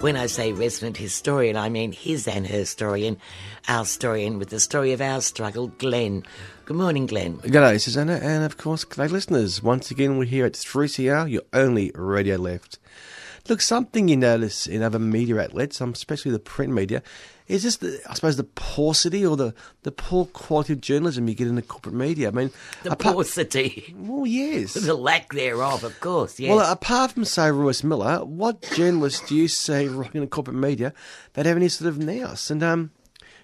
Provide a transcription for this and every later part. When I say resident historian, I mean his and her historian, our historian, with the story of our struggle, Glenn. Good morning, Glenn. G'day, Susanna, and of course, g'day, listeners. Once again, we're here at 3CR, your only radio left. Look, something you notice in other media outlets, especially the print media, is just, the paucity or the poor quality of journalism you get in the corporate media. I mean, paucity. Well, yes. The lack thereof, of course, yes. Well, apart from, say, Royce Miller, what journalists do you see in the corporate media that have any sort of nous? And,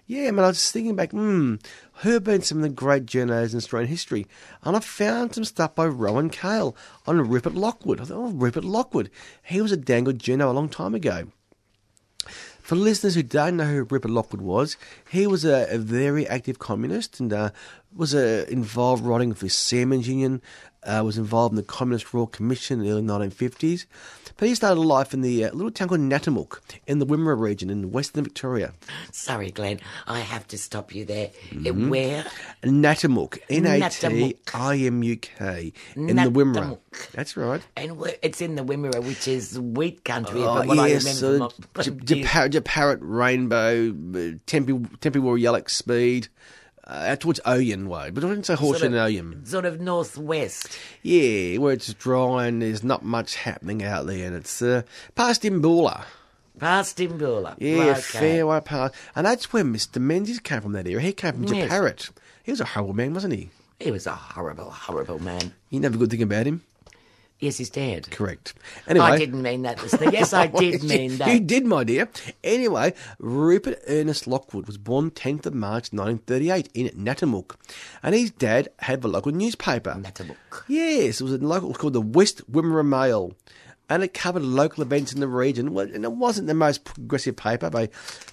yeah, I mean, I was thinking back, who have been some of the great journalists in Australian history? And I found some stuff by Rowan Cale on Rupert Lockwood. I thought, oh, Rupert Lockwood. He was a dangled journo a long time ago. For listeners who don't know who Rupert Lockwood was, he was a very active communist and was involved writing with the Seamen's Union, was involved in the Communist Royal Commission in the early 1950s. But he started life in the little town called Natimuk in the Wimmera region in Western Victoria. Sorry, Glenn, I have to stop you there. Mm-hmm. Where? Natimuk, Natimuk. In the Wimmera. That's right. And it's in the Wimmera, which is wheat country. Yes, Parrot, Rainbow, Tempe Warriellic, Speed, towards Oyen Way, but I wouldn't say Horsham and Oyen. Sort of northwest. Yeah, where it's dry and there's not much happening out there, and it's past Imbula. Past Imbula. Yeah, okay. Fair way past. And that's where Mr Menzies came from, that area. He came from Parrot. He was a horrible man, wasn't he? He was a horrible, horrible man. You know the good thing about him? Yes, he's dead. Correct. Anyway, I didn't mean that. Yes, I did mean that. You did, my dear. Anyway, Rupert Ernest Lockwood was born 10th of March 1938 in Natimuk, and his dad had the local newspaper. Natimuk. Yes, it was called the West Wimmera Mail, and it covered local events in the region. And it wasn't the most progressive paper.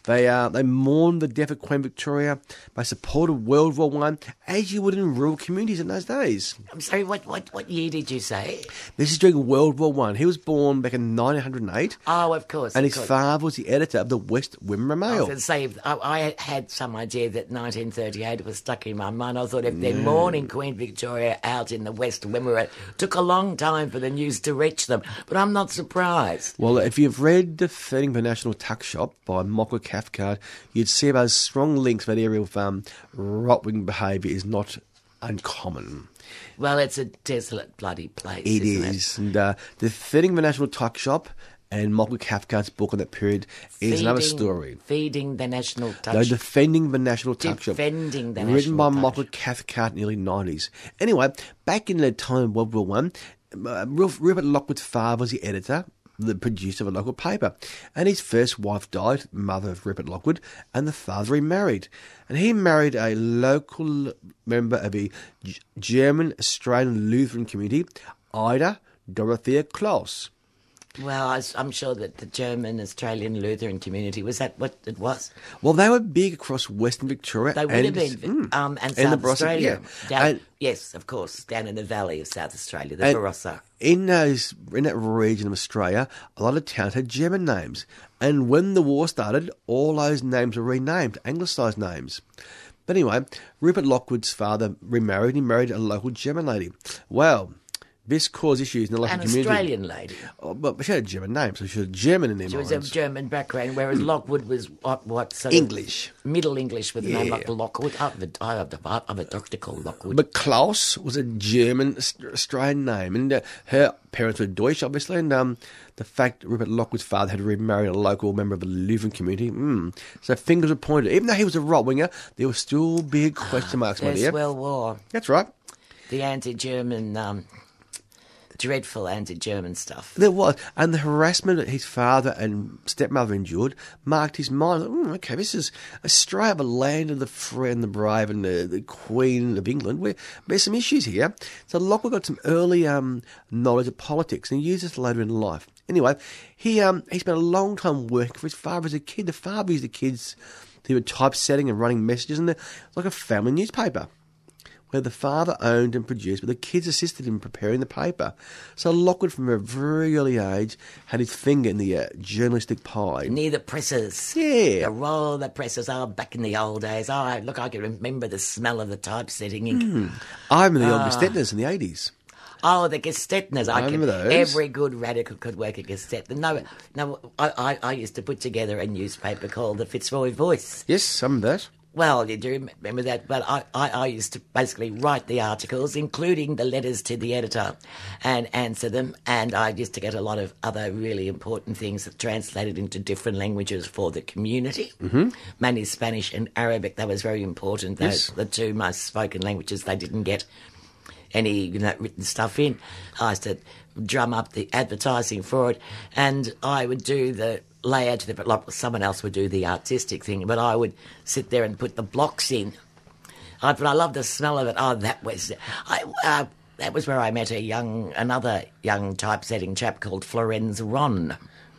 They mourned the death of Queen Victoria. They supported World War One, as you would in rural communities in those days. I'm sorry, what year did you say? This is during World War One. He was born back in 1908. Oh, of course. And his father was the editor of the West Wimmera Mail. I was going to say, I had some idea that 1938 was stuck in my mind. I thought if they're mourning Queen Victoria out in the West Wimmera, it took a long time for the news to reach them. But I'm not surprised. Well, if you've read The Feeding of a National Tuck Shop by Michael Cathcart, you'd see those strong links. That area of right-wing behaviour is not uncommon. Well, it's a desolate bloody place, isn't it? And The Feeding of a National Tuck Shop and Michael Cathcart's book on that period is another story. Feeding the National Tuck Shop. No, Defending the National Tuck Shop. Defending the National Tuck Shop. Written by Michael Cathcart in the early 90s. Anyway, back in the time of World War One, Rupert Lockwood's father was the editor, the producer of a local paper, and his first wife died, mother of Rupert Lockwood, and the father remarried. And he married a local member of the German-Australian Lutheran community, Ida Dorothea Klaus. Well, I'm sure that the German-Australian Lutheran community, was that what it was? Well, they were big across Western Victoria. They would have been, and South Australia. Yeah. Yes, of course, down in the valley of South Australia, the Barossa. In that region of Australia, a lot of towns had German names. And when the war started, all those names were renamed, anglicised names. But anyway, Rupert Lockwood's father remarried. He married a local German lady. Well, this caused issues in the local community. An Australian lady. Oh, but she had a German name, so she was German in their minds. She was a German background, whereas Lockwood was what sort of English. Middle English with a name like Lockwood. I have a doctor called Lockwood. But Klaus was a German Australian name, and her parents were Deutsch, obviously, and the fact that Rupert Lockwood's father had remarried a local member of the Lutheran community, so fingers were pointed. Even though he was a right-winger, there were still big question marks, my dear. First World War. That's right. The anti-German... dreadful anti-German stuff. There was. And the harassment that his father and stepmother endured marked his mind. Okay, this is Australia, the land of the free and the brave and the Queen of England. There's some issues here. So Lockwood got some early knowledge of politics, and he used this later in life. Anyway, he spent a long time working for his father as a kid. The father used the kids. They were typesetting and running messages, and it was like a family newspaper, where the father owned and produced, but the kids assisted him preparing the paper. So Lockwood, from a very early age, had his finger in the journalistic pie. Near the presses. Yeah. The roll of the presses. Oh, back in the old days. Oh, look, I can remember the smell of the typesetting ink. I'm in the old stepness in the 80s. Oh, the Gestetteners. I remember those. Every good radical could work a Gestettener. No, I used to put together a newspaper called the Fitzroy Voice. Yes, some of that. Well, you do remember that, but I used to basically write the articles, including the letters to the editor, and answer them, and I used to get a lot of other really important things translated into different languages for the community, mm-hmm. mainly Spanish and Arabic. That was very important. Those, yes. The two most spoken languages, they didn't get any written stuff in. I used to drum up the advertising for it, and I would do the layout, but like someone else would do the artistic thing, but I would sit there and put the blocks in. But I love the smell of it. Oh, that was where I met another young typesetting chap called Florenz Ron.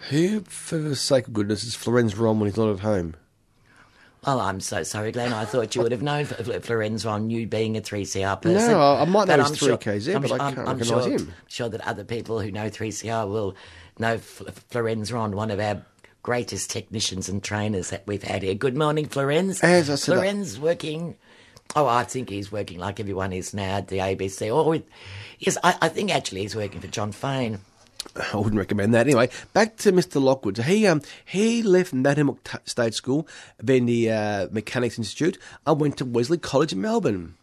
Who, for the sake of goodness, is Florenz Ron when he's not at home? Well, I'm so sorry, Glenn. I thought you would have known Florenz Ron, you being a 3CR person. No, I might know his 3KZ, but I can't recognise him. I'm sure that other people who know 3CR will know Florenz Ron, one of our greatest technicians and trainers that we've had here. Good morning, Florenz. As I said, Florenz working... Oh, I think he's working like everyone is now at the ABC. I think actually he's working for John Fane. I wouldn't recommend that. Anyway, back to Mr. Lockwood. So he left Natimuk State School, then the Mechanics Institute, and went to Wesley College in Melbourne.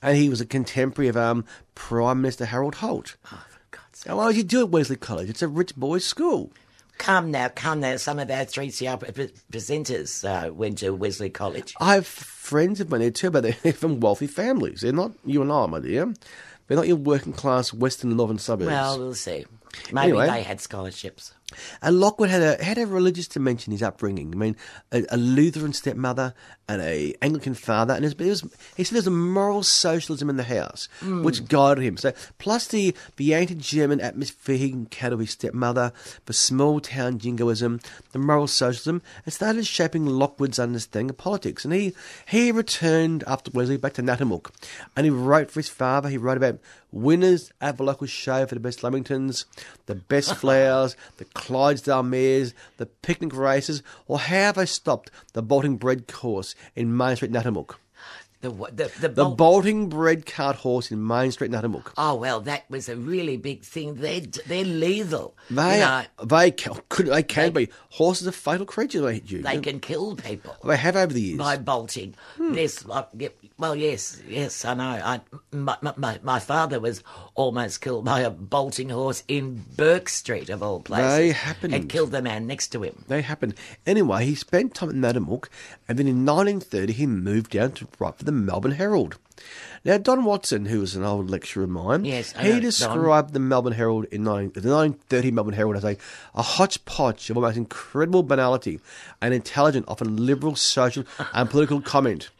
And he was a contemporary of Prime Minister Harold Holt. Oh, for God's sake. Now, why would you do at Wesley College? It's a rich boys' school. Come now. Some of our 3CR presenters went to Wesley College. I have friends of mine there too, but they're from wealthy families. They're not you and I, my dear. They're not your working-class western and northern suburbs. Well, we'll see. Maybe anyway, they had scholarships. And Lockwood had a religious dimension in his upbringing. I mean, a Lutheran stepmother and an Anglican father. And he said there was a moral socialism in the house, which guided him. So, plus the anti-German atmosphere he encountered with his stepmother, the small-town jingoism, the moral socialism, it started shaping Lockwood's understanding of politics. And he returned after Wesley back to Natimuk. And he wrote for his father. He wrote about winners at the local show for the best Lamingtons, the best flowers, the Clydesdale mares, the picnic races, or how they stopped the bolting bread course in Main Street, Natimuk. The bolting bread cart horse in Main Street, Natimuk. Oh, well, that was a really big thing. They're lethal. They can be. Horses are fatal creatures. They hit you. They can kill people. They have over the years. By bolting. Yes, I know. My father was almost killed by a bolting horse in Burke Street, of all places. They happened. It killed the man next to him. They happened. Anyway, he spent time at Natimuk, and then in 1930 he moved down to write for the Melbourne Herald. Now, Don Watson, who was an old lecturer of mine, described the Melbourne Herald the 1930 Melbourne Herald as a hodgepodge of almost incredible banality and intelligent, often liberal, social and political comment.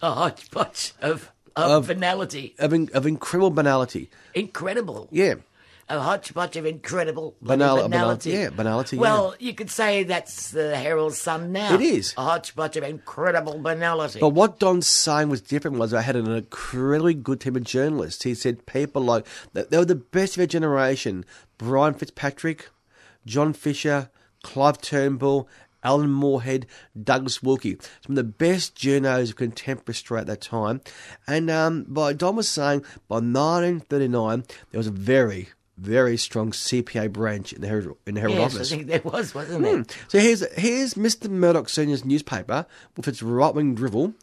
A hodgepodge of banality. Of incredible banality. Incredible. Yeah. A hodgepodge of incredible banality. Banality. Well, you could say that's the Herald's son now. It is. A hodgepodge of incredible banality. But what Don's saying was different was I had an incredibly good team of journalists. He said people like... They were the best of their generation. Brian Fitzpatrick, John Fisher, Clive Turnbull... Alan Moorhead, Douglas Wilkie, some of the best journos of contemporary Australia at that time. And Don was saying by 1939, there was a very, very strong CPA branch in the Herald office. Yes, I think there was, wasn't there? So here's Mr. Murdoch Sr.'s newspaper with its right-wing drivel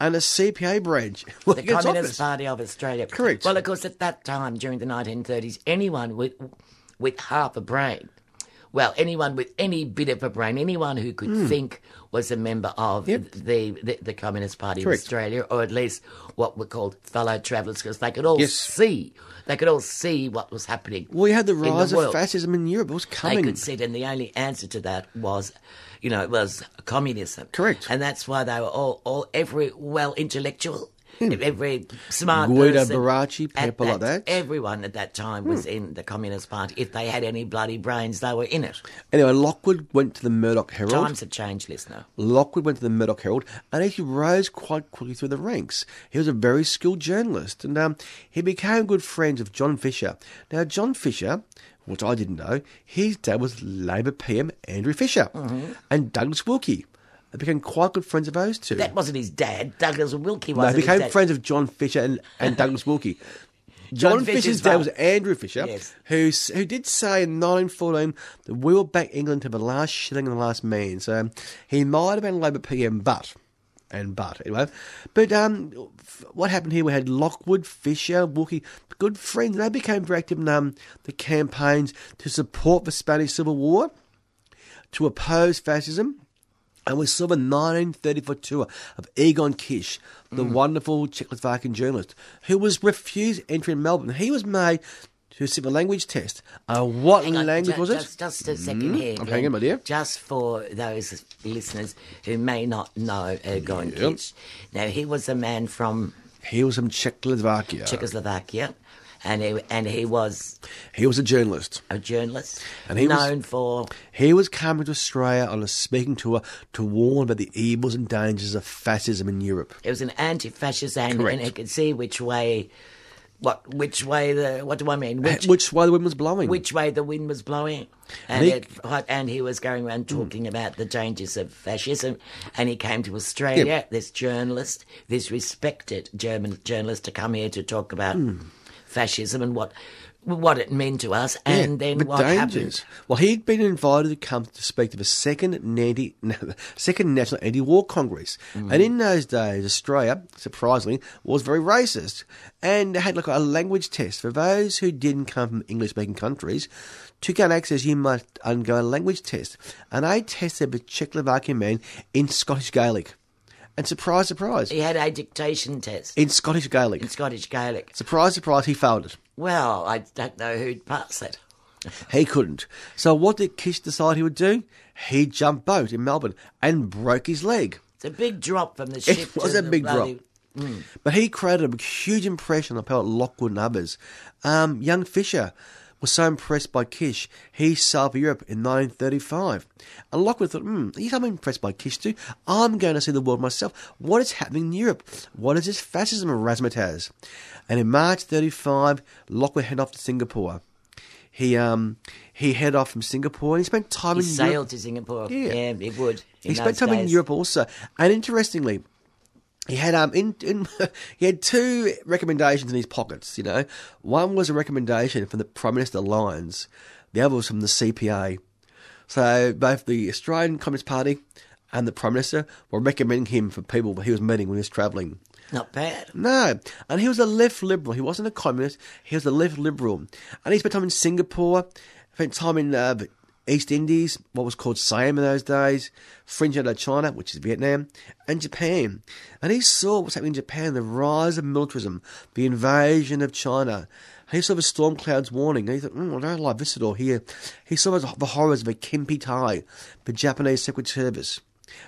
and a CPA branch. Well, the Communist Party of Australia. Correct. Well, of course, at that time, during the 1930s, anyone with half a brain... Well, anyone with any bit of a brain, anyone who could think was a member of the Communist Party of Australia, or at least what were called fellow travellers, because they could all see. They could all see what was happening. Well, you had the rise of fascism in Europe. It was coming. They could see it, and the only answer to that was... it was communism. Correct. And that's why they were all every intellectual... Every smart Guido person, Baracci, people like that. Everyone at that time was in the Communist Party. If they had any bloody brains, they were in it. Anyway, Lockwood went to the Murdoch Herald. Times have changed, listener. Lockwood went to the Murdoch Herald, and he rose quite quickly through the ranks. He was a very skilled journalist, and he became good friends with John Fisher. Now, John Fisher, which I didn't know, his dad was Labor PM Andrew Fisher and Douglas Wilkie. They became quite good friends of those two. That wasn't his dad. Douglas Wilkie was his dad. They became friends of John Fisher and Douglas Wilkie. John Fisher's dad was Andrew Fisher, yes, who did say in 1914 that we will back England to the last shilling and the last man. So he might have been a Labour PM, but anyway. But what happened here? We had Lockwood, Fisher, Wilkie, good friends. They became very active in the campaigns to support the Spanish Civil War, to oppose fascism. And we saw the 1934 tour of Egon Kisch, the wonderful Czechoslovakian journalist, who was refused entry in Melbourne. He was made to sit a language test. What language was it? Just a second here. I'm hanging, my dear. Just for those listeners who may not know Egon Kisch. Now, he was a man from... He was from Czechoslovakia. And he was a journalist. And he known was, for... He was coming to Australia on a speaking tour to warn about the evils and dangers of fascism in Europe. It was an anti-fascist, and he could see which way... Which way the wind was blowing. And he was going around talking about the dangers of fascism. And he came to Australia, this journalist, this respected German journalist, to come here to talk about fascism and what it meant to us, and then what happened. Well, he'd been invited to come to speak to the second National Anti-War Congress. And in those days, Australia, surprisingly, was very racist. And they had a language test for those who didn't come from English-speaking countries. To gain access, you must undergo a language test. And they tested the Czechoslovakian man in Scottish Gaelic. And surprise, surprise. He had a dictation test. In Scottish Gaelic. Surprise, surprise, he failed it. Well, I don't know who'd pass it. He couldn't. So what did Kisch decide he would do? He jumped boat in Melbourne and broke his leg. It's a big drop from the ship. It was a big drop. But he created a huge impression on Pellet Lockwood and others. Young Fisher was so impressed by Kisch, he sailed for Europe in 1935. And Lockwood thought, I'm impressed by Kisch too. I'm going to see the world myself. What is happening in Europe? What is this fascism razzmatazz? And in March 1935, Lockwood headed off to Singapore. He headed off from Singapore and he spent time in Europe. He sailed to Singapore. Yeah, he would. He spent time in Europe also. And interestingly, he had he had two recommendations in his pockets, you know. One was a recommendation from the Prime Minister Lyons. The other was from the CPA. So both the Australian Communist Party and the Prime Minister were recommending him for people that he was meeting when he was travelling. Not bad. No. And he was a left liberal. He wasn't a communist. He was a left liberal. And he spent time in Singapore, spent time in East Indies, what was called Siam in those days, French Indochina, which is Vietnam, and Japan. And he saw what's happening in Japan, the rise of militarism, the invasion of China. And he saw the storm clouds warning. And he thought, I don't like this at all here. He saw the horrors of the Kempeitai, the Japanese Secret Service.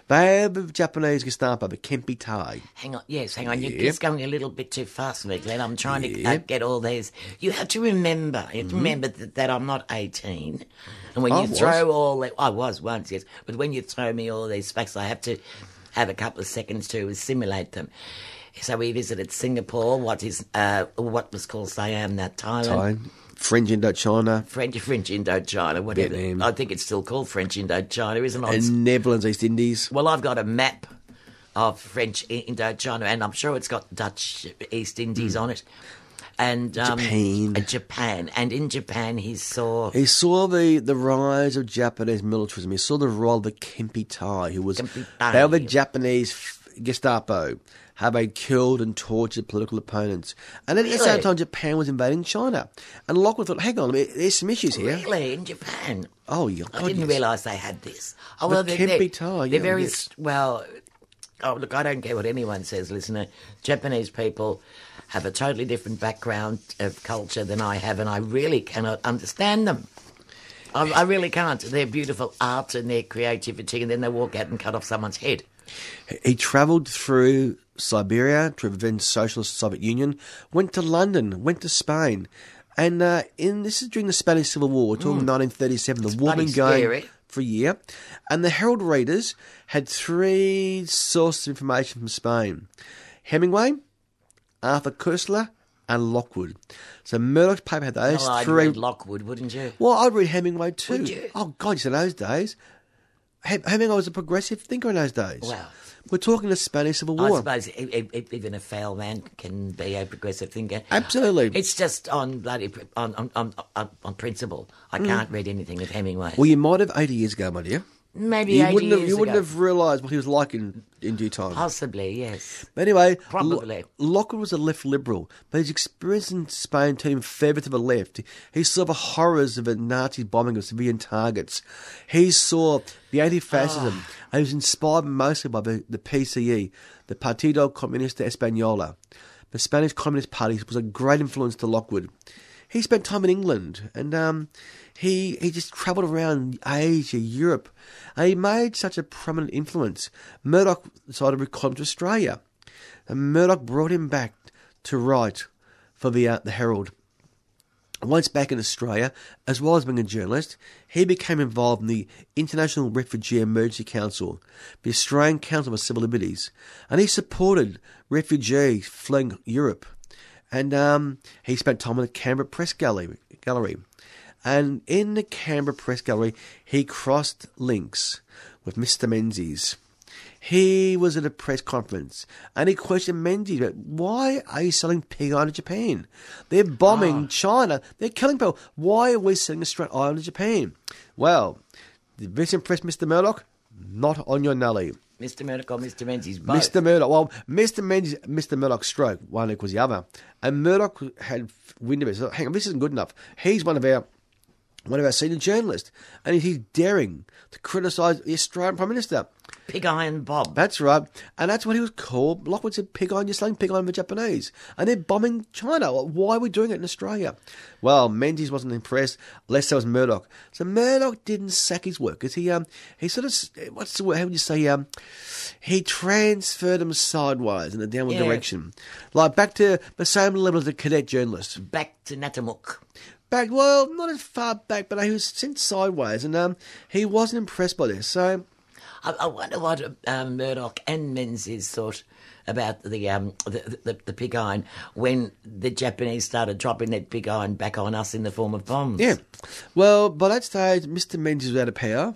They have the Japanese Gestapo, the Kempeitai. Hang on. You're just going a little bit too fast, Glenn. I'm trying to get all these. You have to remember that I'm not 18. And when I was once, yes. But when you throw me all these facts, I have to have a couple of seconds to assimilate them. So we visited Singapore, what was called Siam, now Thailand. French Indochina, whatever. Vietnam. I think it's still called French Indochina, isn't it? And Netherlands, East Indies. Well, I've got a map of French Indochina, and I'm sure it's got Dutch East Indies on it. And Japan. And in Japan, he saw the rise of Japanese militarism. He saw the role of the Kempeitai, they were the Japanese Gestapo. How they killed and tortured political opponents. And then at the same time, Japan was invading China. And Lockwood thought, hang on, there's some issues here. Really? In Japan? Oh, yeah. I didn't realise they had this. Oh, well, look, I don't care what anyone says, listener. Japanese people have a totally different background of culture than I have, and I really cannot understand them. I really can't. Their beautiful art and their creativity, and then they walk out and cut off someone's head. He travelled through Siberia to the Socialist Soviet Union, went to London, went to Spain, and this is during the Spanish Civil War. We're talking 1937. The war been going for a year, and the Herald readers had three sources of information from Spain: Hemingway, Arthur Koestler, and Lockwood. So Murdoch's paper had those three. I'd read Lockwood, wouldn't you? Well, I'd read Hemingway too. Would you? Oh God, in those days. Hemingway was a progressive thinker in those days. Well, we're talking the Spanish Civil War. I suppose even a foul man can be a progressive thinker. Absolutely. It's just on principle. I can't read anything of Hemingway. Well, you might have 80 years ago, my dear. Maybe you 80 wouldn't have, years you wouldn't ago. Have realised what he was like in due time. Possibly, yes. But anyway, probably. Lockwood was a left liberal, but his experience in Spain turned him favour to the left. He saw the horrors of the Nazi bombing of civilian targets. He saw the anti-fascism, and he was inspired mostly by the PCE, the Partido Comunista Española. The Spanish Communist Party was a great influence to Lockwood. He spent time in England, and he just travelled around Asia, Europe, and he made such a prominent influence. Murdoch decided to come to Australia, and Murdoch brought him back to write for the Herald. Once back in Australia, as well as being a journalist, he became involved in the International Refugee Emergency Council, the Australian Council for Civil Liberties, and he supported refugees fleeing Europe. And he spent time in the Canberra Press Gallery. And in the Canberra Press Gallery, he crossed links with Mr. Menzies. He was at a press conference, and he questioned Menzies about, why are you selling pig iron to Japan? They're bombing China. They're killing people. Why are we selling Australian iron to Japan? Well, did this impress Mr. Murdoch? Not on your nully. Mr. Murdoch or Mr. Menzies, both? Mr. Murdoch. Well, Mr. Menzies, Mr. Murdoch stroke, one equals the other. And Murdoch had wind of it. So, hang on, this isn't good enough. He's one of our senior journalists. And he's daring to criticise the Australian Prime Minister. Pig Iron Bob. That's right. And that's what he was called. Lockwood said, pig iron, you're selling pig iron for Japanese. And they're bombing China. Why are we doing it in Australia? Well, Menzies wasn't impressed, less so was Murdoch. So Murdoch didn't sack his work. Because he sort of, what's the word, how would you say, he transferred him sideways in a downward direction. Like back to the same level as a cadet journalist. Back to Natimuk. Back, well, not as far back, but he was sent sideways. And he wasn't impressed by this. So I wonder what Murdoch and Menzies thought about the pig iron when the Japanese started dropping that pig iron back on us in the form of bombs. Yeah. Well, by that stage, Mr. Menzies was out of power,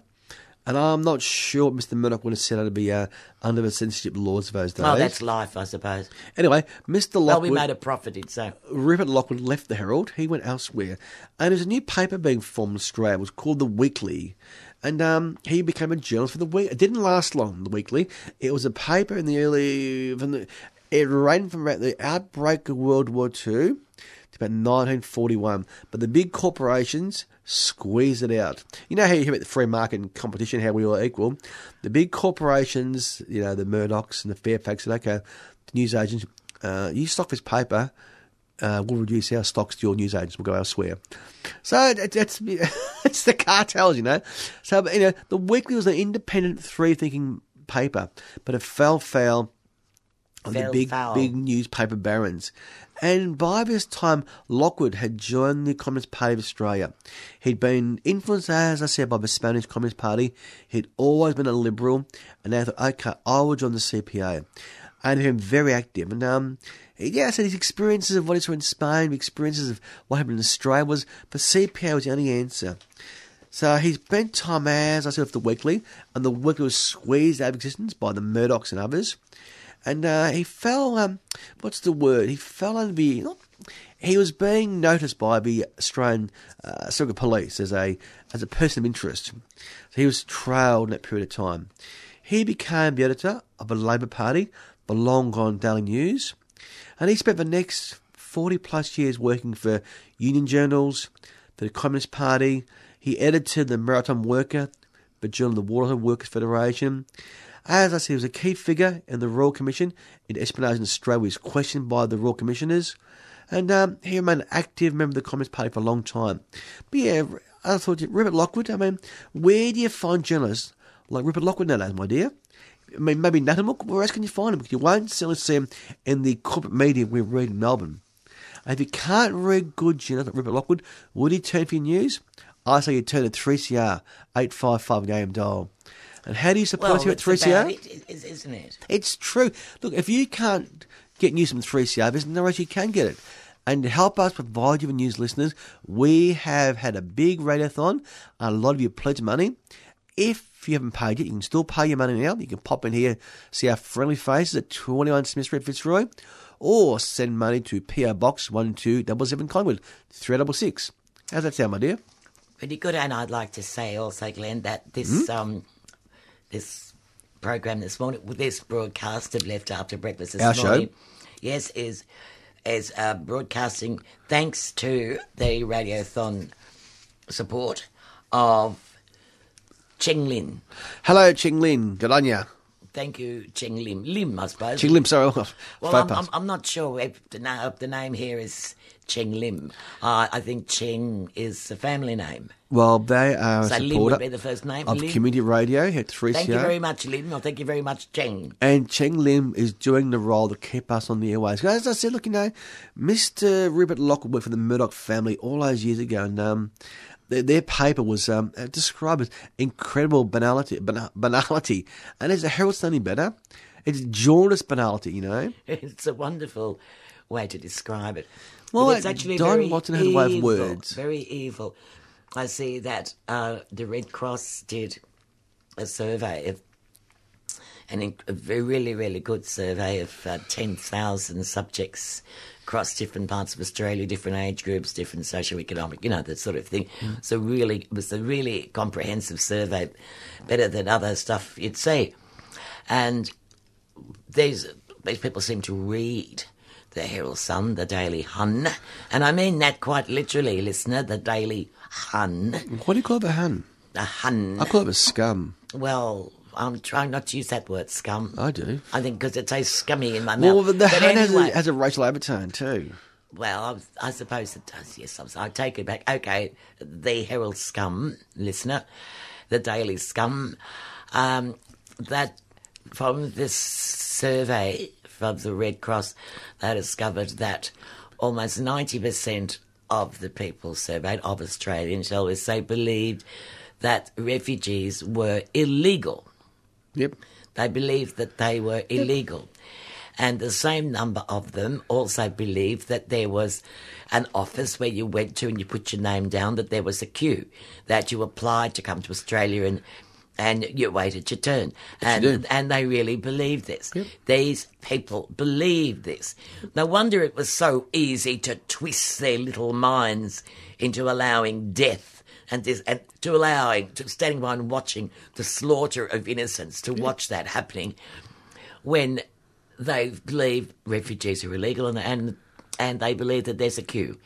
and I'm not sure Mr. Murdoch would have set out to be under the censorship laws of those days. Oh, that's life, I suppose. Anyway, Mr. Lockwood... Well, we made a profit, so... Rupert Lockwood left the Herald. He went elsewhere. And there's a new paper being formed in Australia. It was called The Weekly. And he became a journalist for The Weekly. It didn't last long, The Weekly. It was a paper it ran from about the outbreak of World War II to about 1941. But the big corporations squeezed it out. You know how you hear about the free market and competition, how we all equal. The big corporations, you know, the Murdochs and the Fairfax said, okay, the news agents, you stock this paper, we'll reduce our stocks to your newsagents. We'll go elsewhere. So it's the cartels, you know. So, you know, The Weekly was an independent, free-thinking paper, but it fell foul of the big newspaper barons. And by this time, Lockwood had joined the Communist Party of Australia. He'd been influenced, as I said, by the Spanish Communist Party. He'd always been a liberal, and they thought, okay, I will join the CPA. And he became very active. And so these experiences of what he saw in Spain, the experiences of what happened in Australia, was the CPA was the only answer. So he spent time, as I said, with The Weekly, and The Weekly was squeezed out of existence by the Murdochs and others. And he fell, he fell under the... He was being noticed by the Australian Circuit Police as a person of interest. So he was trailed in that period of time. He became the editor of the Labor Party, the long-gone Daily News, and he spent the next 40-plus years working for union journals, for the Communist Party. He edited the Maritime Worker, the Journal of the Waterhouse Workers Federation. As I said, he was a key figure in the Royal Commission into espionage in Australia. He was questioned by the Royal Commissioners, and he remained an active member of the Communist Party for a long time. But yeah, I thought, Rupert Lockwood, I mean, where do you find journalists like Rupert Lockwood nowadays, my dear? I mean, maybe Natimuk, where else can you find him? Because you won't see him in the corporate media we read in Melbourne. And if you can't read good journalists like Rupert Lockwood, would he turn for your news? I say you turn to 3CR, 855 AM dial. And how do you support you at 3CR? Isn't it? It's true. Look, if you can't get news from 3CR, there's no way you can get it. And to help us provide you with news, listeners, we have had a big radiothon. A lot of you pledge money. If If you haven't paid it, you can still pay your money now. You can pop in here, see our friendly faces at 21 Smith Street, Fitzroy, or send money to PO Box 1277 Collingwood, 366. How's that sound, my dear? Pretty good, and I'd like to say also, Glenn, that this this program this morning, this broadcast of Left After Breakfast this morning, yes, is broadcasting thanks to the Radiothon support of Cheng Lim. Hello, Cheng Lim. Good on ya. Thank you, Cheng Lim. Lim, I suppose. Cheng Lim, sorry. Well, I'm not sure if the name here is Cheng Lim. I think Cheng is the family name. Well, they are a supporter Lim would be the first name, of Lim. Community Radio at 3CR. Thank you very much, Lim. Or thank you very much, Cheng. And Cheng Lim is doing the role to keep us on the airways. As I said, look, you know, Mr. Rupert Lockwood worked for the Murdoch family all those years ago, and their paper was described as incredible banality. And is the Herald's nothing better? It's jaundiced banality, you know. It's a wonderful way to describe it. Well, it's actually Don Watson had a way of words. Very evil. I see that the Red Cross did a survey, a really, really good survey of 10,000 subjects across different parts of Australia, different age groups, different socioeconomic, you know, that sort of thing. Mm. So really, it was a really comprehensive survey, better than other stuff you'd see. And these people seem to read the Herald Sun, the Daily Hun, and I mean that quite literally, listener, the Daily Hun. What do you call the Hun? The Hun. I call it a scum. Well, I'm trying not to use that word, scum. I do. I think because it tastes scummy in my mouth. Well, the Hun anyway, has a racial overtone too. Well, I suppose it does, yes. I take it back. Okay, the Herald Scum, listener, the Daily Scum, that from this survey from the Red Cross, they discovered that almost 90% of the people surveyed, of Australians, shall we say, believed that refugees were illegal. Yep. They believed that they were illegal. Yep. And the same number of them also believed that there was an office where you went to and you put your name down, that there was a queue, that you applied to come to Australia and you waited your turn. And they really believed this. Yep. These people believed this. No wonder it was so easy to twist their little minds into allowing death and standing by and watching the slaughter of innocents, to watch that happening when they believe refugees are illegal and they believe that there's a queue.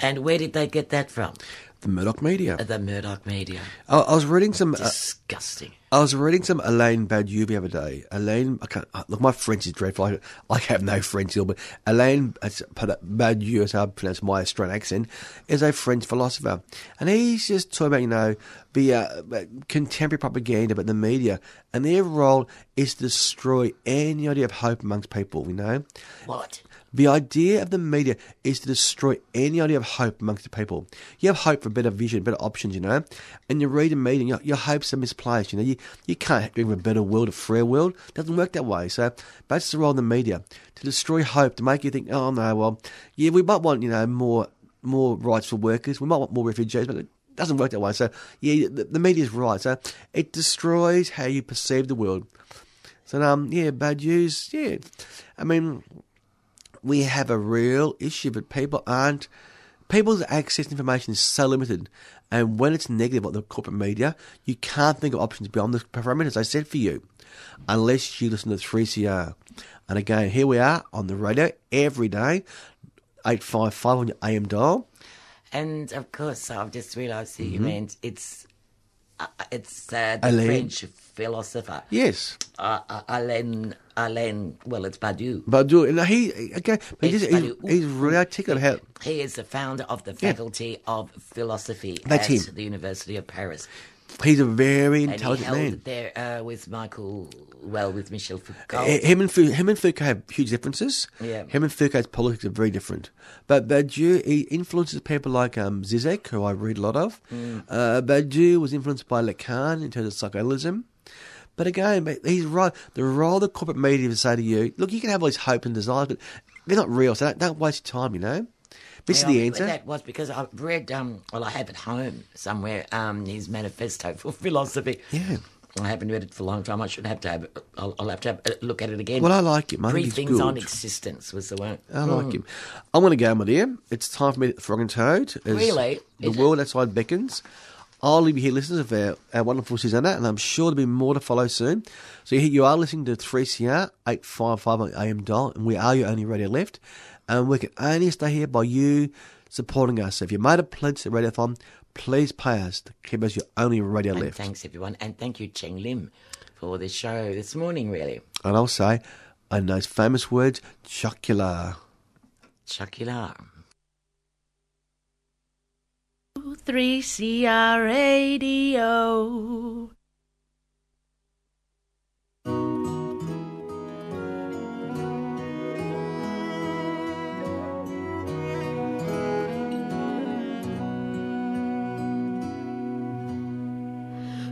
And where did they get that from? The Murdoch media. I was reading some... disgusting. I was reading some Alain Badiou the other day. Look, my French is dreadful. I have no French at all, but Alain Badiou, as I pronounce my Australian accent, is a French philosopher. And he's just talking about, you know, the contemporary propaganda, but the media. And their role is to destroy any idea of hope amongst people, you know. What? The idea of the media is to destroy any idea of hope amongst the people. You have hope for better vision, better options, you know. And you read a meeting, your hopes are misplaced, you know. You can't dream of a better world, a freer world. It doesn't work that way. So that's the role of the media, to destroy hope, to make you think, oh, no, well, yeah, we might want, you know, more rights for workers. We might want more refugees, but it doesn't work that way. So, yeah, the media's right. So it destroys how you perceive the world. So, yeah, Badiou's, yeah. I mean... we have a real issue, but people's access to information is so limited. And when it's negative, like the corporate media, you can't think of options beyond the parameters I said for you, unless you listen to 3CR. And again, here we are on the radio every day, 855 on your AM dial. And of course, I've just realised that you meant it's the French philosopher. Yes. Alain, well, it's Badiou. Badiou. No, he's really articulate. He is the founder of the Faculty of Philosophy at the University of Paris. He's a very intelligent man. And he held it there with Michel Foucault. Him and Foucault have huge differences. Yeah. Him and Foucault's politics are very different. But Badiou, he influences people like Zizek, who I read a lot of. Mm. Badiou was influenced by Lacan in terms of psychoanalysis. But again, he's right. The role of the corporate media is to say to you, look, you can have all these hopes and desires, but they're not real, so don't waste your time, you know. This is the answer. That was because I read, well, I have at home somewhere, his manifesto for philosophy. Yeah. I haven't read it for a long time. I should have to have it. I'll have to have a look at it again. Well, I like it, mate. Three Things on Existence was the one. I like him. I want to go, my dear. It's time for me to Frog and Toad. Really? The world outside beckons. I'll leave you here, listeners, of our wonderful Susanna, and I'm sure there'll be more to follow soon. So you are listening to 3CR 855 on AM dial, and we are your only radio left. And we can only stay here by you supporting us. So if you made a pledge to Radiothon, please pay us to keep us your only radio left. Thanks, everyone. And thank you, Cheng Lim, for the show this morning, really. And I'll say, in those famous words, chocular. Chocular. 3CR Radio.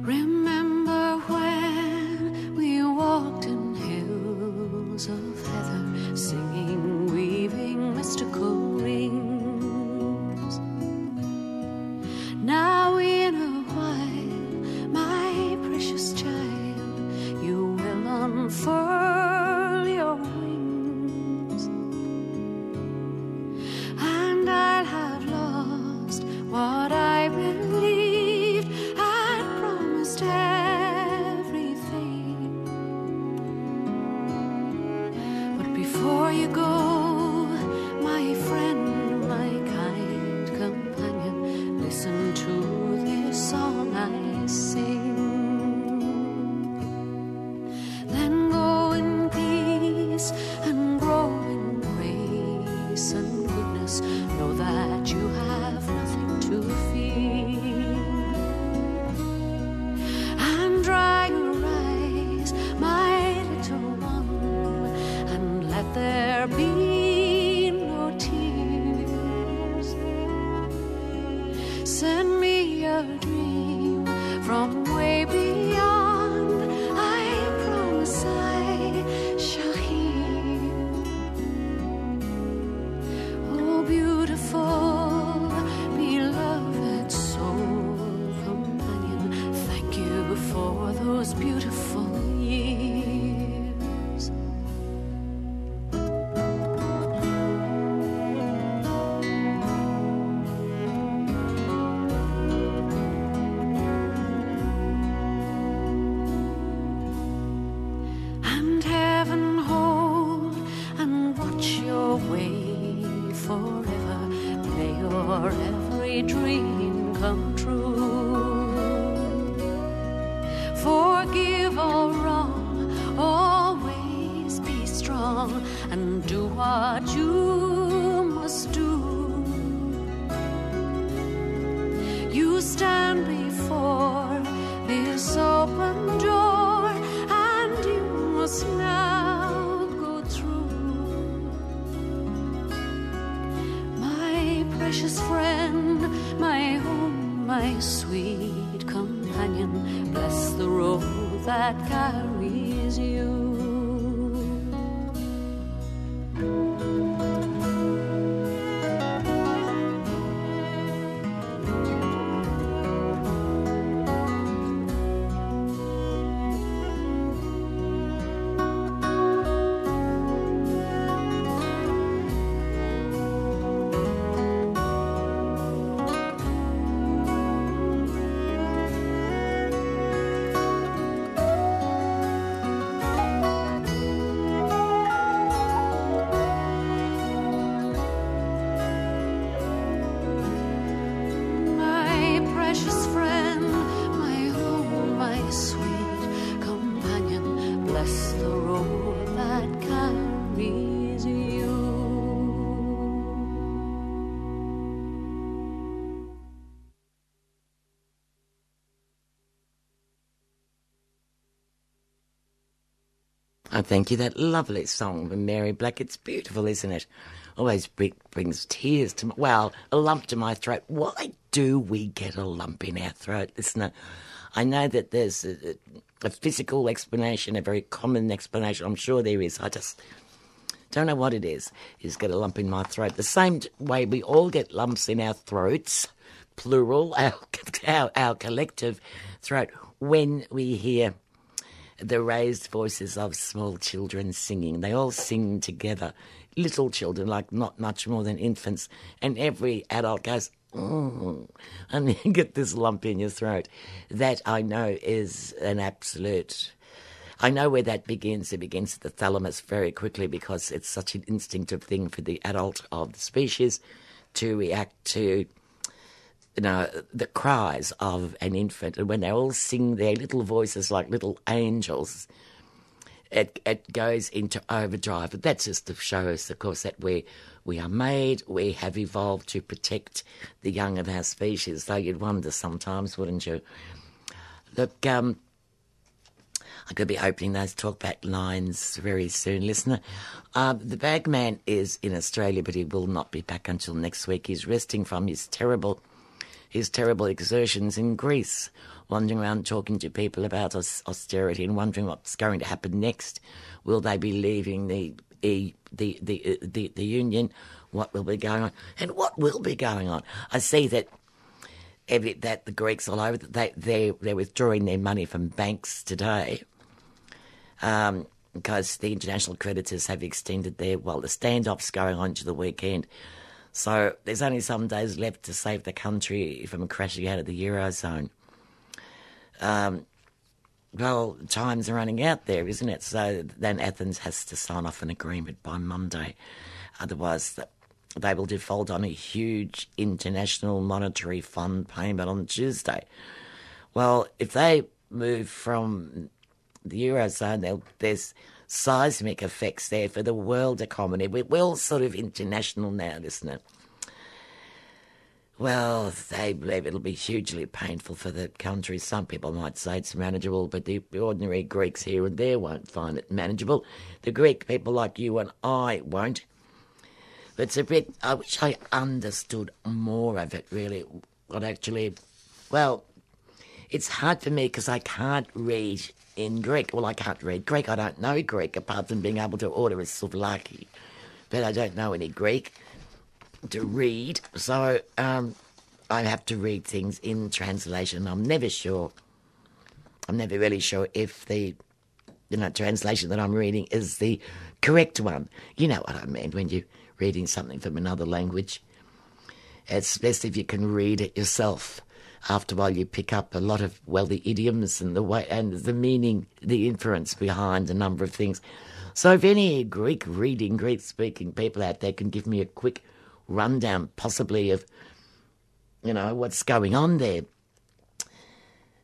Remember when we walked in hills of heather, singing, weaving mystical rings. Now in a while, my precious child, you will unfurl your wings, and I'll have lost what I believed. Thank you. That lovely song from Mary Black. It's beautiful, isn't it? Always brings tears to my... Well, a lump to my throat. Why do we get a lump in our throat, listener? I know that there's a physical explanation, a very common explanation. I'm sure there is. I just Don't know what it is. You just get a lump in my throat. The same way we all get lumps in our throats, plural, our collective throat, when we hear the raised voices of small children singing. They all sing together. Little children, like not much more than infants, and every adult goes, oh, and you get this lump in your throat. That I know is an absolute... I know where that begins. It begins at the thalamus very quickly because it's such an instinctive thing for the adult of the species to react to, you know, the cries of an infant. And when they all sing their little voices like little angels, it goes into overdrive. But that's just to show us, of course, that we are made, we have evolved to protect the young of our species, though you'd wonder sometimes, wouldn't you? Look, I'm going to be opening those talkback lines very soon, listener. The bagman is in Australia, but he will not be back until next week. He's resting from his terrible exertions in Greece, wandering around talking to people about austerity and wondering what's going to happen next. Will they be leaving the union? What will be going on? And what will be going on? I see that. That the Greeks all over, they're withdrawing their money from banks today because the international creditors have extended the standoff's going on to the weekend. So there's only some days left to save the country from crashing out of the Eurozone. Well, times are running out there, isn't it? So then Athens has to sign off an agreement by Monday. Otherwise... They will default on a huge international monetary fund payment on Tuesday. Well, if they move from the Eurozone, there's seismic effects there for the world economy. We're all sort of international now, isn't it? Well, they believe it'll be hugely painful for the country. Some people might say it's manageable, but the ordinary Greeks here and there won't find it manageable. The Greek people like you and I won't. It's a bit, I wish I understood more of it, really. It's hard for me because I can't read in Greek. Well, I can't read Greek. I don't know Greek, apart from being able to order a souvlaki. But I don't know any Greek to read. So I have to read things in translation. I'm never really sure if the... translation that I'm reading is the correct one. You know what I mean when you're reading something from another language. It's best if you can read it yourself. After a while, you pick up a lot of, the idioms and the way and the meaning, the inference behind a number of things. So if any Greek-speaking people out there can give me a quick rundown, possibly of, what's going on there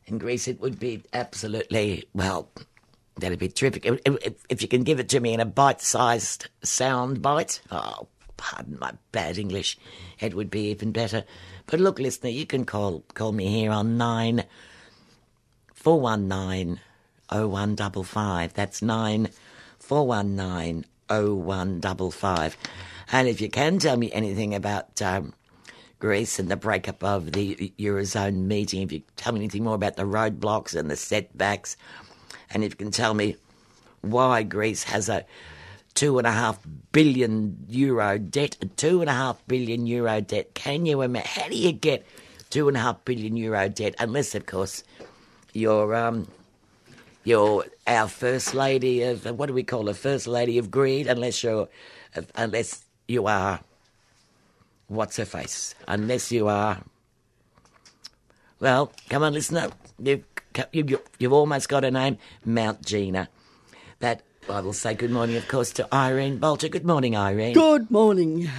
in Greece, it would be absolutely, that'd be terrific. If you can give it to me in a bite-sized sound bite, pardon my bad English, it would be even better. But look, listener, you can call me here on 9419 0155. That's 9419 0155. And if you can tell me anything about Greece and the breakup of the Eurozone meeting, if you tell me anything more about the roadblocks and the setbacks... And if you can tell me why Greece has a €2.5 billion debt, can you imagine? How do you get €2.5 billion debt? Unless, of course, you're our first lady of what do we call a first lady of greed? Unless you are, what's her face? Unless you are, come on, listener, You've almost got her name, Mount Gina. But I will say good morning, of course, to Irene Bolter. Good morning, Irene. Good morning.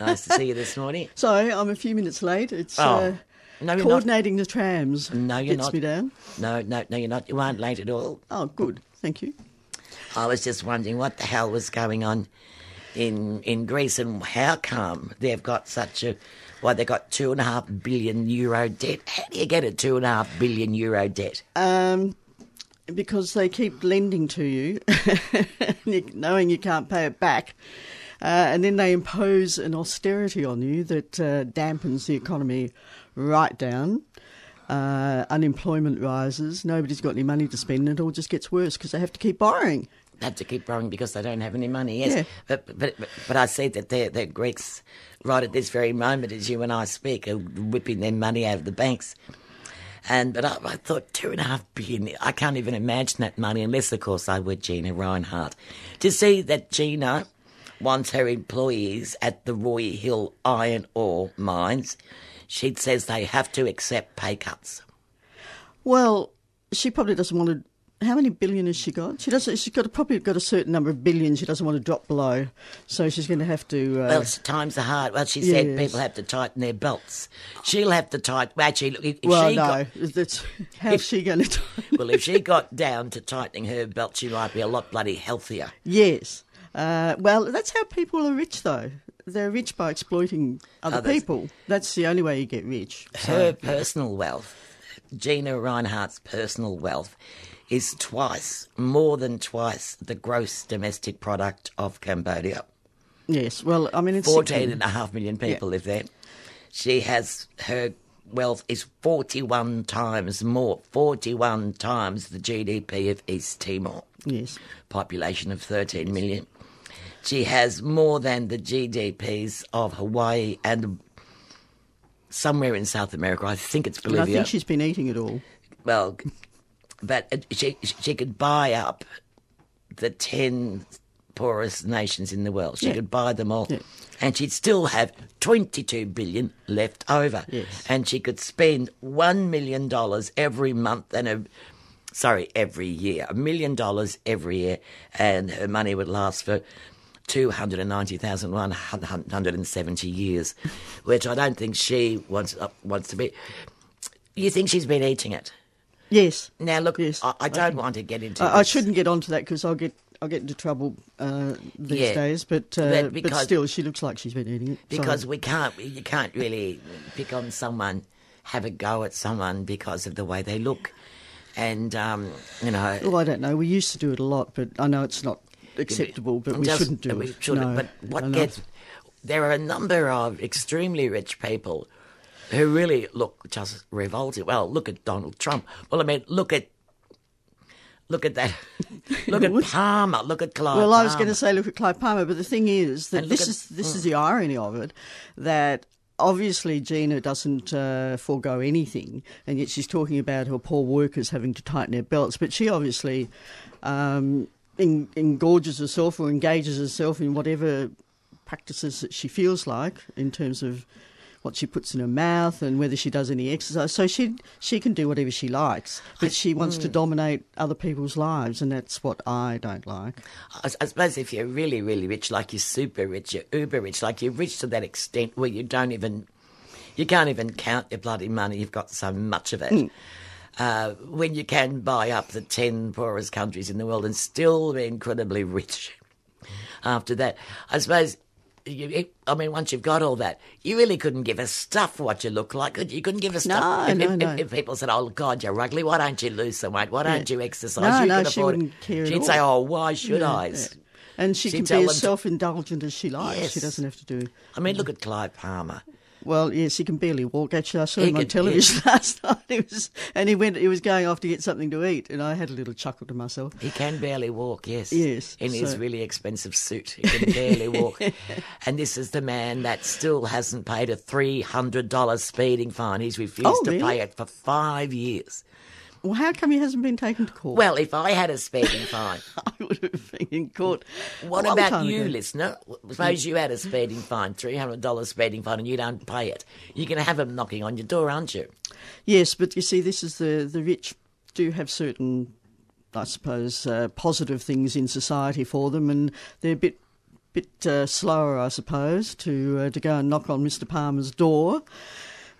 Nice to see you this morning. Sorry, I'm a few minutes late. It's coordinating the trams. No, you're not. Gets me down. No, you're not. You aren't late at all. Oh, good. Thank you. I was just wondering what the hell was going on in Greece and how come they've got such a... Why they got €2.5 billion debt? How do you get a €2.5 billion debt? Because they keep lending to you, knowing you can't pay it back, and then they impose an austerity on you that dampens the economy right down. Unemployment rises. Nobody's got any money to spend, and it all just gets worse because they have to keep borrowing. have to keep rowing because they don't have any money. Yes, yeah. But I see that they're Greeks right at this very moment, as you and I speak, are whipping their money out of the banks. But I thought $2.5 billion. I can't even imagine that money, unless of course I were Gina Reinhardt. To see that Gina wants her employees at the Roy Hill iron ore mines, she says they have to accept pay cuts. Well, she probably doesn't want to. How many billion has she got? She doesn't. She's got probably got a certain number of billion. She doesn't want to drop below, so she's going to have to. Well, times are hard. Well, she said people have to tighten their belts. She'll have to tighten. Actually, look. How's she going to tighten? Well, if she got down to tightening her belt, she might be a lot bloody healthier. Yes. Well, that's how people are rich, though. They're rich by exploiting other people. That's the only way you get rich. So. Her personal wealth, Gina Reinhardt's personal wealth, is more than twice the gross domestic product of Cambodia. Yes, well, I mean, it's 14.5 million people live there. She has, her wealth is 41 times more, 41 times the GDP of East Timor. Yes. Population of 13 million. She has more than the GDPs of Hawaii and somewhere in South America. I think it's Bolivia. And I think she's been eating it all. Well... But she could buy up the 10 poorest nations in the world. She could buy them all. Yeah. And she'd still have $22 billion left over. Yes. And she could spend $1 million every month and every year. $1 million every year. And her money would last for 290,170 years, which I don't think she wants to be. You think she's been eating it? Yes. Now, look, yes. I don't want to get into this. I shouldn't get onto that because I'll get into trouble these days, but still, she looks like she's been eating it. Because you can't really pick on someone, have a go at someone because of the way they look. And, you know... Oh, I don't know. We used to do it a lot, but I know it's not acceptable, but we shouldn't do it. We shouldn't, no, but what gets... There are a number of extremely rich people who really look just revolted. Well, look at Donald Trump. Well, I mean, look at that. Look at Palmer. Look at Clive Palmer. Well, I was going to say look at Clive Palmer, but the thing is that this is the irony of it, that obviously Gina doesn't forego anything, and yet she's talking about her poor workers having to tighten their belts. But she obviously engorges herself or engages herself in whatever practices that she feels like in terms of what she puts in her mouth and whether she does any exercise. So she can do whatever she likes, but she wants to dominate other people's lives, and that's what I don't like. I suppose if you're really, really rich, like you're super rich, you're uber rich, like you're rich to that extent where you can't even count your bloody money, you've got so much of it. When you can buy up the 10 poorest countries in the world and still be incredibly rich after that, I suppose... I mean, once you've got all that, you really couldn't give a stuff what you look like. You couldn't give a stuff. If people said, oh, God, you're ugly, why don't you lose some weight? Why don't you exercise? She wouldn't care at all. She'd say, oh, why should I? Yeah. And she'd can be as self-indulgent as she likes. Yes. She doesn't have to do... I mean, look at Clive Palmer. Well, yes, he can barely walk. Actually, I saw him on television last night. He was going off to get something to eat, and I had a little chuckle to myself. He can barely walk, yes. Yes. In his really expensive suit. He can barely walk. And this is the man that still hasn't paid a $300 speeding fine. He's refused to pay it for 5 years. Well, how come he hasn't been taken to court? Well, if I had a speeding fine... I would have been in court. What about you, listener? Suppose you had a speeding fine, $300 speeding fine, and you don't pay it. You're going to have them knocking on your door, aren't you? Yes, but you see, this is the rich do have certain, I suppose, positive things in society for them, and they're a bit slower, I suppose, to go and knock on Mr. Palmer's door.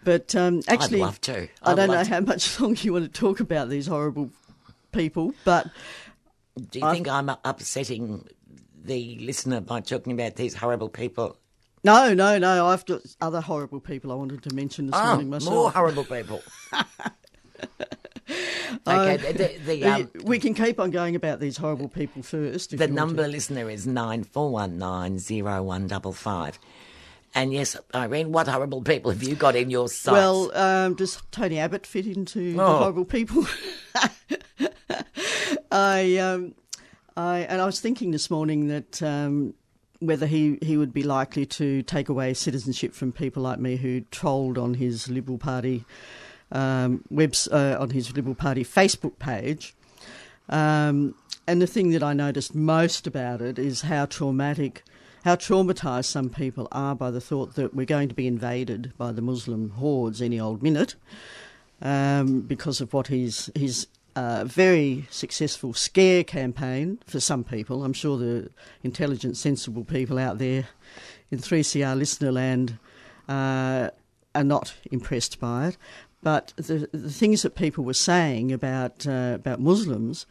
But actually, I'd love to. I don't know how much longer you want to talk about these horrible people, but... Do you think I'm upsetting the listener by talking about these horrible people? No. I've got other horrible people I wanted to mention this morning myself. More horrible people. Okay, we can keep on going about these horrible people first. The number, listener, is 94190155. And yes, Irene, what horrible people have you got in your sights? Well, does Tony Abbott fit into the horrible people? I And I was thinking this morning that whether he would be likely to take away citizenship from people like me who trolled on his Liberal Party on his Liberal Party Facebook page. And the thing that I noticed most about it is how traumatised some people are by the thought that we're going to be invaded by the Muslim hordes any old minute because of what his very successful scare campaign for some people. I'm sure the intelligent, sensible people out there in 3CR listener land are not impressed by it. But the things that people were saying about Muslims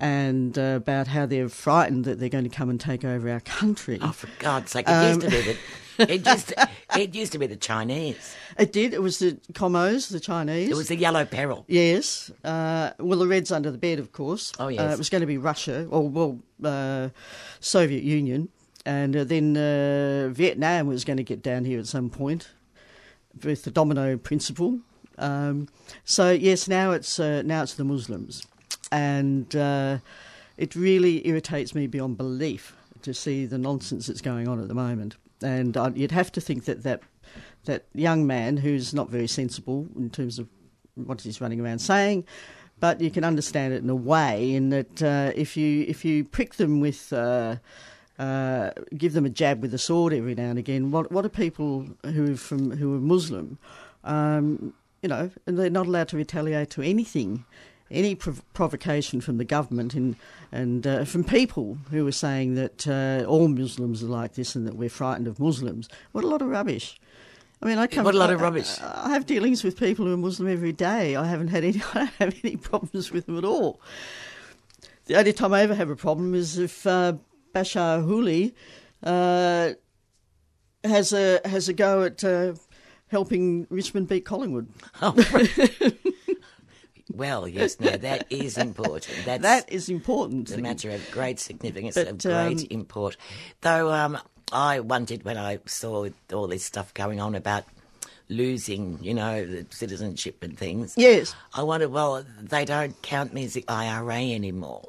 and about how they're frightened that they're going to come and take over our country. Oh, for God's sake! It used to be the Chinese. It did. It was the Commos, the Chinese. It was the Yellow Peril. Yes. Well, the Reds under the bed, of course. Oh, yes. It was going to be Russia, or Soviet Union, and then Vietnam was going to get down here at some point with the domino principle. So yes, now it's the Muslims. And it really irritates me beyond belief to see the nonsense that's going on at the moment. And you'd have to think that young man who's not very sensible in terms of what he's running around saying, but you can understand it in a way in that if you prick them with give them a jab with a sword every now and again, what are people who are Muslim, and they're not allowed to retaliate to anything. Any provocation from the government and from people who are saying that all Muslims are like this and that we're frightened of Muslims. What a lot of rubbish. I mean, What a lot of rubbish. I have dealings with people who are Muslim every day. I don't have any problems with them at all. The only time I ever have a problem is if Bashar Huli has a go at helping Richmond beat Collingwood. Oh, right. Well, yes, no, that is important. That is important. It's a matter of great significance, of great import. Though I wondered when I saw all this stuff going on about losing, the citizenship and things. Yes. I wondered, well, they don't count me as the IRA anymore.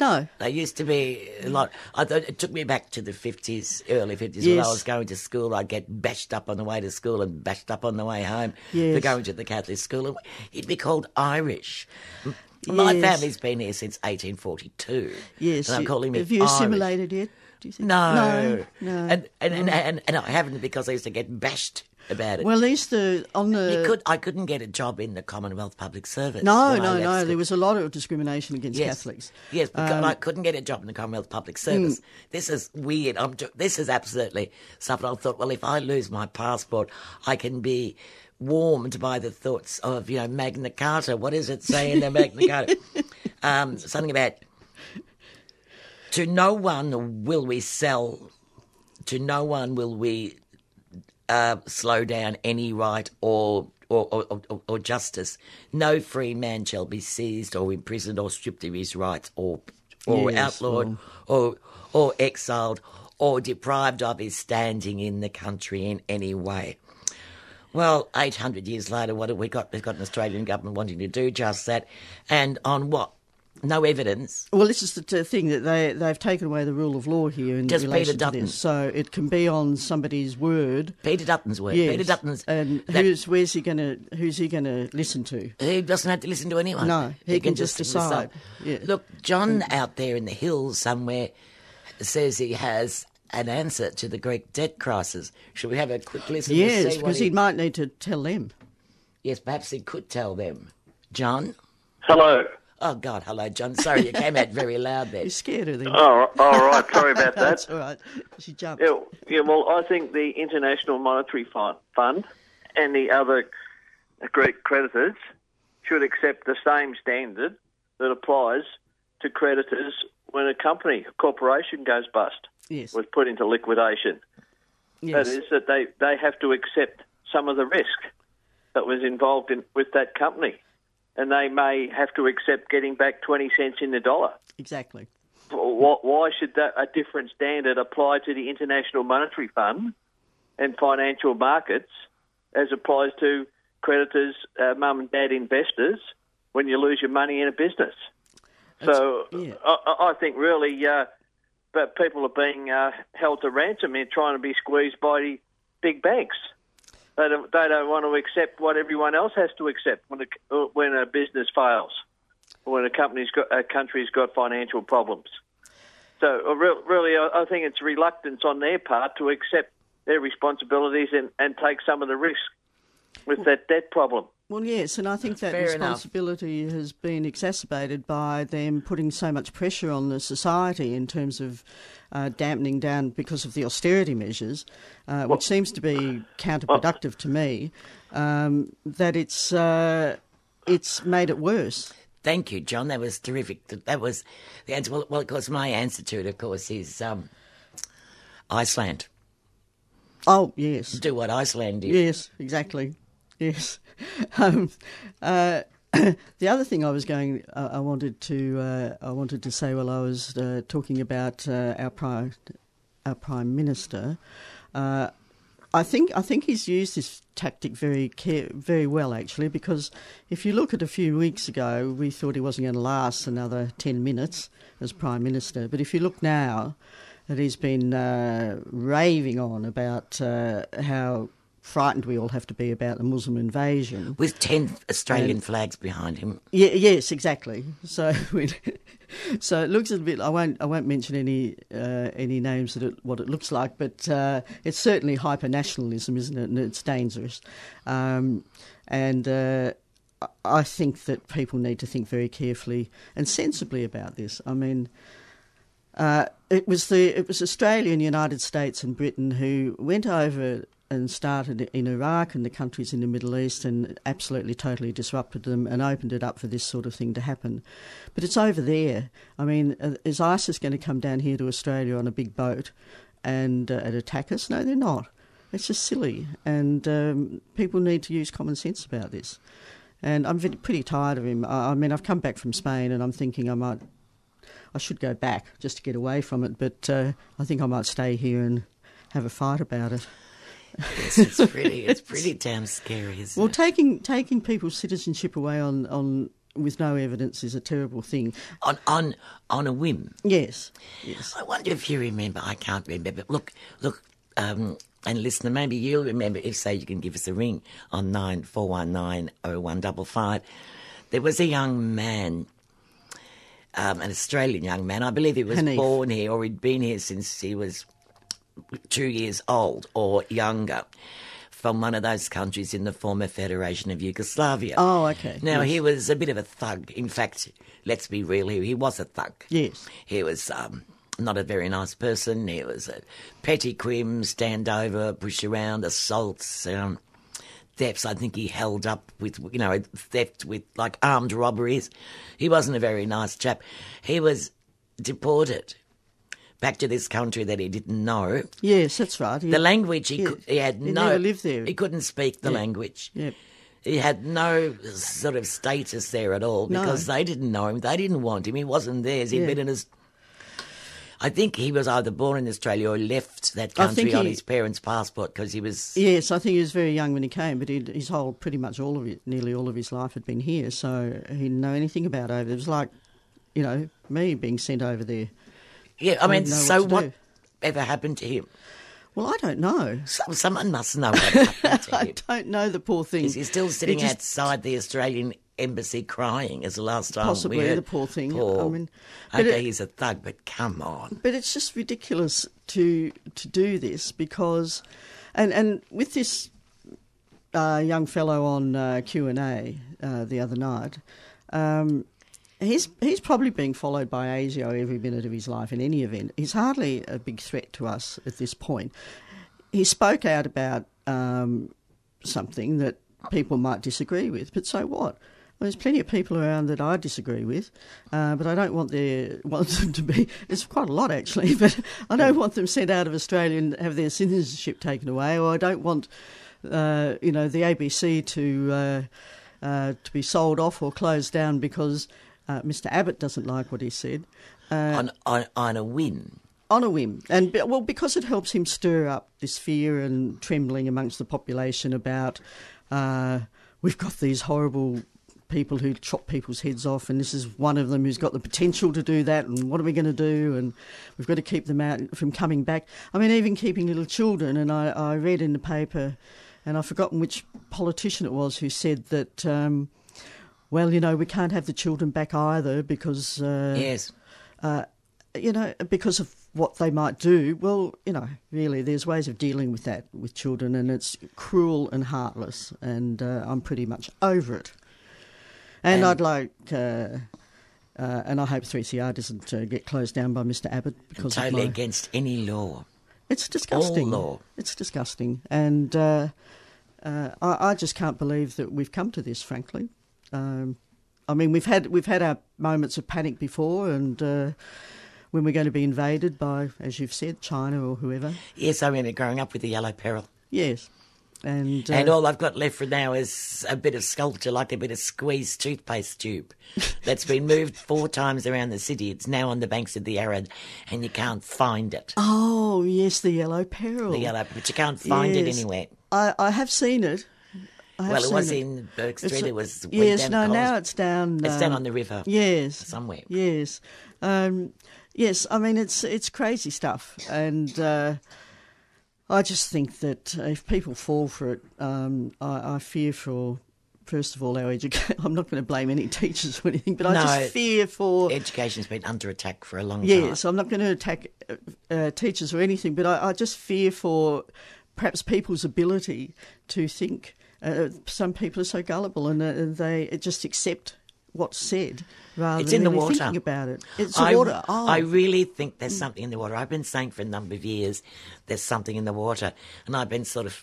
No. They used to be a lot. I thought it took me back to the 50s, early 50s. Yes. When I was going to school, I'd get bashed up on the way to school and bashed up on the way home. Yes. For going to the Catholic school. It'd be called Irish. Yes. My family's been here since 1842. Yes. And I'm calling me Irish. Have you assimilated yet? Do you think? No. And I haven't, because I used to get bashed about it. Well, at least I couldn't get a job in the Commonwealth Public Service. No. There was a lot of discrimination against Catholics. Yes, because I couldn't get a job in the Commonwealth Public Service. Mm. This is weird. This is absolutely something. I thought, well, if I lose my passport, I can be warmed by the thoughts of Magna Carta. What does it say in the Magna Carta? Something about to no one will we sell. To no one will we. Slow down any right or justice. No free man shall be seized or imprisoned or stripped of his rights outlawed or exiled or deprived of his standing in the country in any way. Well, 800 years later, what have we got? We've got an Australian government wanting to do just that. And on what? No evidence. Well, this is the thing, that they've taken away the rule of law here in relation to this. So it can be on somebody's word. Peter Dutton's word. Yes. Peter Dutton's. And who's he going to listen to? He doesn't have to listen to anyone. No, he can just decide. Yeah. Look, John out there in the hills somewhere says he has an answer to the Greek debt crisis. Should we have a quick listen? Yes, because he might need to tell them. Yes, perhaps he could tell them. John? Hello. Oh, God, hello, John. Sorry, you came out very loud there. You scared her then. Oh, all right. Sorry about that. That's all right. She jumped. Yeah, well, I think the International Monetary Fund and the other Greek creditors should accept the same standard that applies to creditors when a corporation goes bust. Yes. Was put into liquidation. Yes. That is that they have to accept some of the risk that was involved with that company. And they may have to accept getting back 20 cents in the dollar. Exactly. Why should a different standard apply to the International Monetary Fund and financial markets as applies to creditors, mum and dad investors, when you lose your money in a business? So yeah. I think really but people are being held to ransom and trying to be squeezed by big banks. They don't want to accept what everyone else has to accept when a business fails or when a country's got financial problems. So really, I think it's reluctance on their part to accept their responsibilities and take some of the risk with that debt problem. Well, yes, and I think that responsibility has been exacerbated by them putting so much pressure on the society in terms of dampening down because of the austerity measures, which seems to be counterproductive to me, that it's made it worse. Thank you, John. That was terrific. That was the answer. Well, of course, my answer to it, of course, is Iceland. Oh, yes. Do what Iceland did. Yes, exactly. Yes. The other thing I wanted to say while I was talking about our Prime Minister, I think he's used this tactic very well, actually, because if you look at a few weeks ago, we thought he wasn't going to last another 10 minutes as Prime Minister. But if you look now, that he's been raving on about how frightened we all have to be about the Muslim invasion. With 10 Australian flags behind him. Yeah, yes, exactly. So so it looks a bit... I won't mention any names what it looks like, but it's certainly hyper-nationalism, isn't it? And it's dangerous. I think that people need to think very carefully and sensibly about this. I mean... It was Australia and United States and Britain who went over and started in Iraq and the countries in the Middle East and absolutely totally disrupted them and opened it up for this sort of thing to happen. But it's over there. I mean, is ISIS going to come down here to Australia on a big boat and attack us? No, they're not. It's just silly. And people need to use common sense about this. And I'm pretty tired of him. I mean, I've come back from Spain and I'm thinking I should go back just to get away from it, but I think I might stay here and have a fight about it. Yes, it's pretty damn scary, isn't it? Well, taking people's citizenship away on with no evidence is a terrible thing. On a whim. Yes. I wonder if you remember. I can't remember. Look, and listener, maybe you'll remember. If so, you can give us a ring on 9419 0155. There was a young man. An Australian young man. I believe he was born here, or he'd been here since he was 2 years old or younger, from one of those countries in the former Federation of Yugoslavia. Oh, okay. Now, He was a bit of a thug. In fact, let's be real here, he was a thug. Yes. He was not a very nice person. He was a petty quim, standover, push around, assaults, thefts. I think he held up with, theft with, like, armed robberies. He wasn't a very nice chap. He was deported back to this country that he didn't know. Yes, that's right. The language he had no... He never lived there. He couldn't speak the language. Yep. He had no sort of status there at all because they didn't know him. They didn't want him. He wasn't theirs. He'd been in his... I think he was either born in Australia or left that country on his parents' passport because he was... Yes, I think he was very young when he came, but his whole, pretty much all of it, nearly all of his life had been here, so he didn't know anything about over there. It was like, me being sent over there. Yeah, I mean, so what ever happened to him? Well, I don't know. Someone must know what happened to him. I don't know, the poor thing. Is he still sitting outside the Australian embassy crying as the last time possibly we heard. The poor thing. Poor. I mean, okay, he's a thug, but come on. But it's just ridiculous to do this because, and with this young fellow on Q&A the other night, he's probably being followed by ASIO every minute of his life in any event. He's hardly a big threat to us at this point. He spoke out about something that people might disagree with, but so what? There's plenty of people around that I disagree with, but I don't want them to be... It's quite a lot, actually, but I don't want them sent out of Australia and have their citizenship taken away, or I don't want, the ABC to be sold off or closed down because Mr Abbott doesn't like what he said. On a whim. On a whim. And, well, because it helps him stir up this fear and trembling amongst the population about we've got these horrible... people who chop people's heads off, and this is one of them who's got the potential to do that, and what are we going to do, and we've got to keep them out from coming back. I mean, even keeping little children, and I read in the paper, and I've forgotten which politician it was who said that, well, you know, we can't have the children back either because... you know, because of what they might do. Well, you know, really, there's ways of dealing with that with children, and it's cruel and heartless, and I'm pretty much over it. And I'd like, and I hope 3CR doesn't get closed down by Mr Abbott. Because I'm totally against any law. It's disgusting. All law. It's disgusting. And I just can't believe that we've come to this, frankly. I mean, we've had our moments of panic before, and... when we're going to be invaded by, as you've said, China or whoever. Yes, I remember growing up with the Yellow Peril. Yes. And all I've got left for now is a bit of sculpture, like a bit of squeezed toothpaste tube that's been moved 4 times around the city. It's now on the banks of the Arad, and you can't find it. Oh, yes, the Yellow Peril. The Yellow Peril, but you can't find it anywhere. I have seen it. Well, it was in Burke Street. It was... Yes, no, now it's down... It's down on the river. Yes. Somewhere. Yes. Yes, I mean, it's crazy stuff, and I just think that if people fall for it, I fear for, first of all, our education. I'm not going to blame any teachers or anything, but I just fear for... Education's been under attack for a long time. Yes, I'm not going to attack teachers or anything, but I just fear for perhaps people's ability to think. Some people are so gullible, and they just accept what's said rather than really thinking about it. It's in the water. Oh. I really think there's something in the water. I've been saying for a number of years there's something in the water, and I've been sort of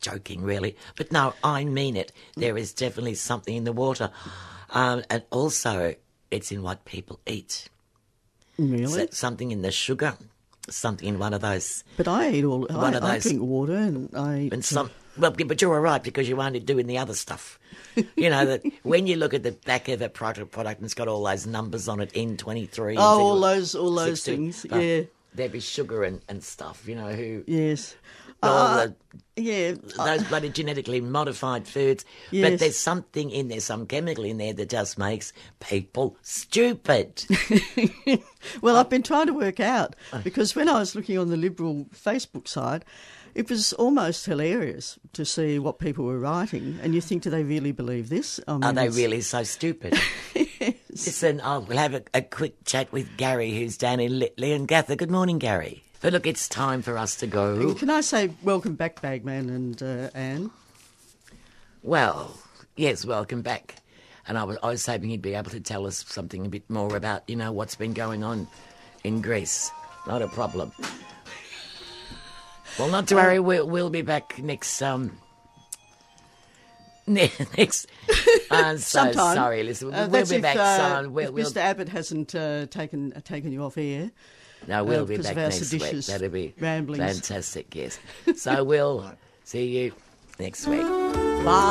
joking, really. But no, I mean it. There is definitely something in the water. And also it's in what people eat. Really? So something in the sugar, something in one of those... But I eat all... I drink water and I eat... Well, but you're all right because you aren't doing the other stuff. You know, that when you look at the back of a product and it's got all those numbers on it, N23. Oh, all those things, yeah. There'd be sugar and stuff, you know, who... Yes. Those bloody genetically modified foods. Yes. But there's something in there, some chemical in there that just makes people stupid. Well, I've been trying to work out, because when I was looking on the Liberal Facebook side... It was almost hilarious to see what people were writing, and you think, do they really believe this? I mean, are they really so stupid? Yes. Listen, we'll have a quick chat with Gary, who's down in Leongatha. Good morning, Gary. But look, it's time for us to go. Can I say welcome back, Bagman and Anne? Well, yes, welcome back. And I was hoping he'd be able to tell us something a bit more about, you know, what's been going on in Greece. Not a problem. Well, not to worry, we'll be back next... sometime. Sorry, listen, we'll be back soon. Mr Abbott hasn't taken you off air. No, we'll be back next week. That'll be ramblings. Fantastic, yes. So we'll see you next week. Bye.